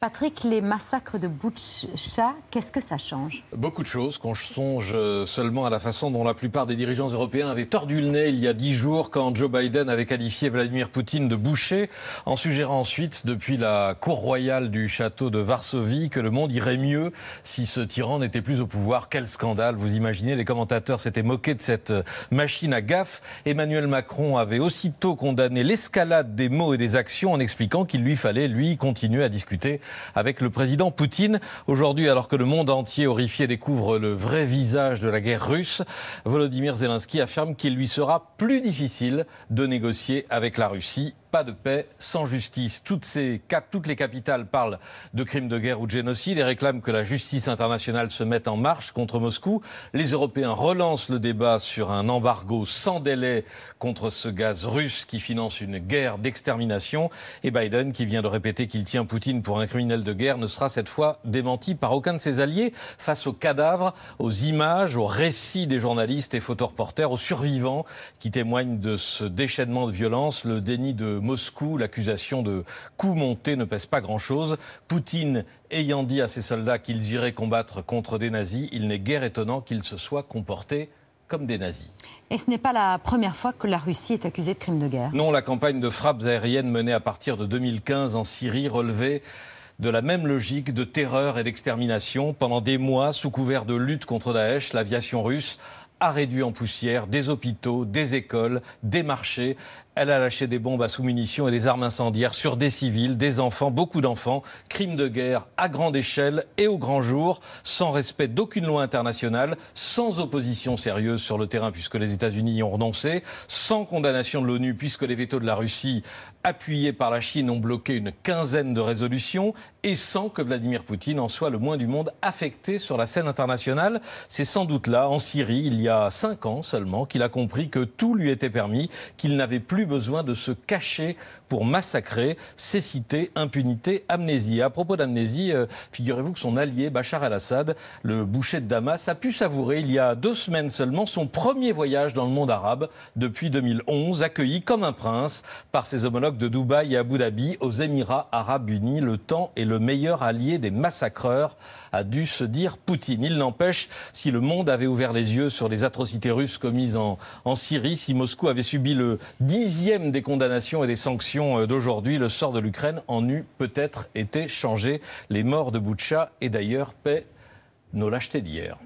Patrick, les massacres de Boutcha, qu'est-ce que ça change? Beaucoup de choses. Quand je songe seulement à la façon dont la plupart des dirigeants européens avaient tordu le nez il y a 10 jours quand Joe Biden avait qualifié Vladimir Poutine de boucher, en suggérant ensuite, depuis la cour royale du château de Varsovie, que le monde irait mieux si ce tyran n'était plus au pouvoir. Quel scandale, vous imaginez, les commentateurs s'étaient moqués de cette machine à gaffes. Emmanuel Macron avait aussitôt condamné l'escalade des mots et des actions en expliquant qu'il lui fallait, lui, continuer à discuter avec le président Poutine. Aujourd'hui, alors que le monde entier horrifié découvre le vrai visage de la guerre russe, Volodymyr Zelensky affirme qu'il lui sera plus difficile de négocier avec la Russie. Pas de paix sans justice. Toutes les capitales parlent de crimes de guerre ou de génocide et réclament que la justice internationale se mette en marche contre Moscou. Les Européens relancent le débat sur un embargo sans délai contre ce gaz russe qui finance une guerre d'extermination. Et Biden, qui vient de répéter qu'il tient Poutine pour un criminel de guerre, ne sera cette fois démenti par aucun de ses alliés. Face aux cadavres, aux images, aux récits des journalistes et photoreporters, aux survivants qui témoignent de ce déchaînement de violence, le déni de Moscou, l'accusation de coup monté ne pèse pas grand-chose. Poutine ayant dit à ses soldats qu'ils iraient combattre contre des nazis, il n'est guère étonnant qu'ils se soient comportés comme des nazis. Et ce n'est pas la première fois que la Russie est accusée de crimes de guerre. Non, la campagne de frappes aériennes menée à partir de 2015 en Syrie relevait de la même logique de terreur et d'extermination. Pendant des mois, sous couvert de lutte contre Daesh, l'aviation russe a réduit en poussière des hôpitaux, des écoles, des marchés. Elle a lâché des bombes à sous-munitions et des armes incendiaires sur des civils, des enfants, beaucoup d'enfants. Crimes de guerre à grande échelle et au grand jour, sans respect d'aucune loi internationale, sans opposition sérieuse sur le terrain puisque les États-Unis y ont renoncé, sans condamnation de l'ONU puisque les vétos de la Russie, appuyés par la Chine, ont bloqué une quinzaine de résolutions et sans que Vladimir Poutine en soit le moins du monde affecté sur la scène internationale. C'est sans doute là, en Syrie, il y a 5 ans seulement, qu'il a compris que tout lui était permis, qu'il n'avait plus besoin de se cacher pour massacrer. Cécité, impunité, amnésie. Et à propos d'amnésie, figurez-vous que son allié, Bachar al-Assad, le boucher de Damas, a pu savourer il y a 2 semaines seulement son premier voyage dans le monde arabe depuis 2011, accueilli comme un prince par ses homologues de Dubaï et Abu Dhabi aux Émirats arabes unis. Le temps est le meilleur allié des massacreurs, a dû se dire Poutine. Il n'empêche, si le monde avait ouvert les yeux sur les atrocités russes commises en Syrie, si Moscou avait subi le 10e des condamnations et des sanctions d'aujourd'hui, le sort de l'Ukraine en eût peut-être été changé. Les morts de Boutcha et d'ailleurs paient nos lâchetés d'hier.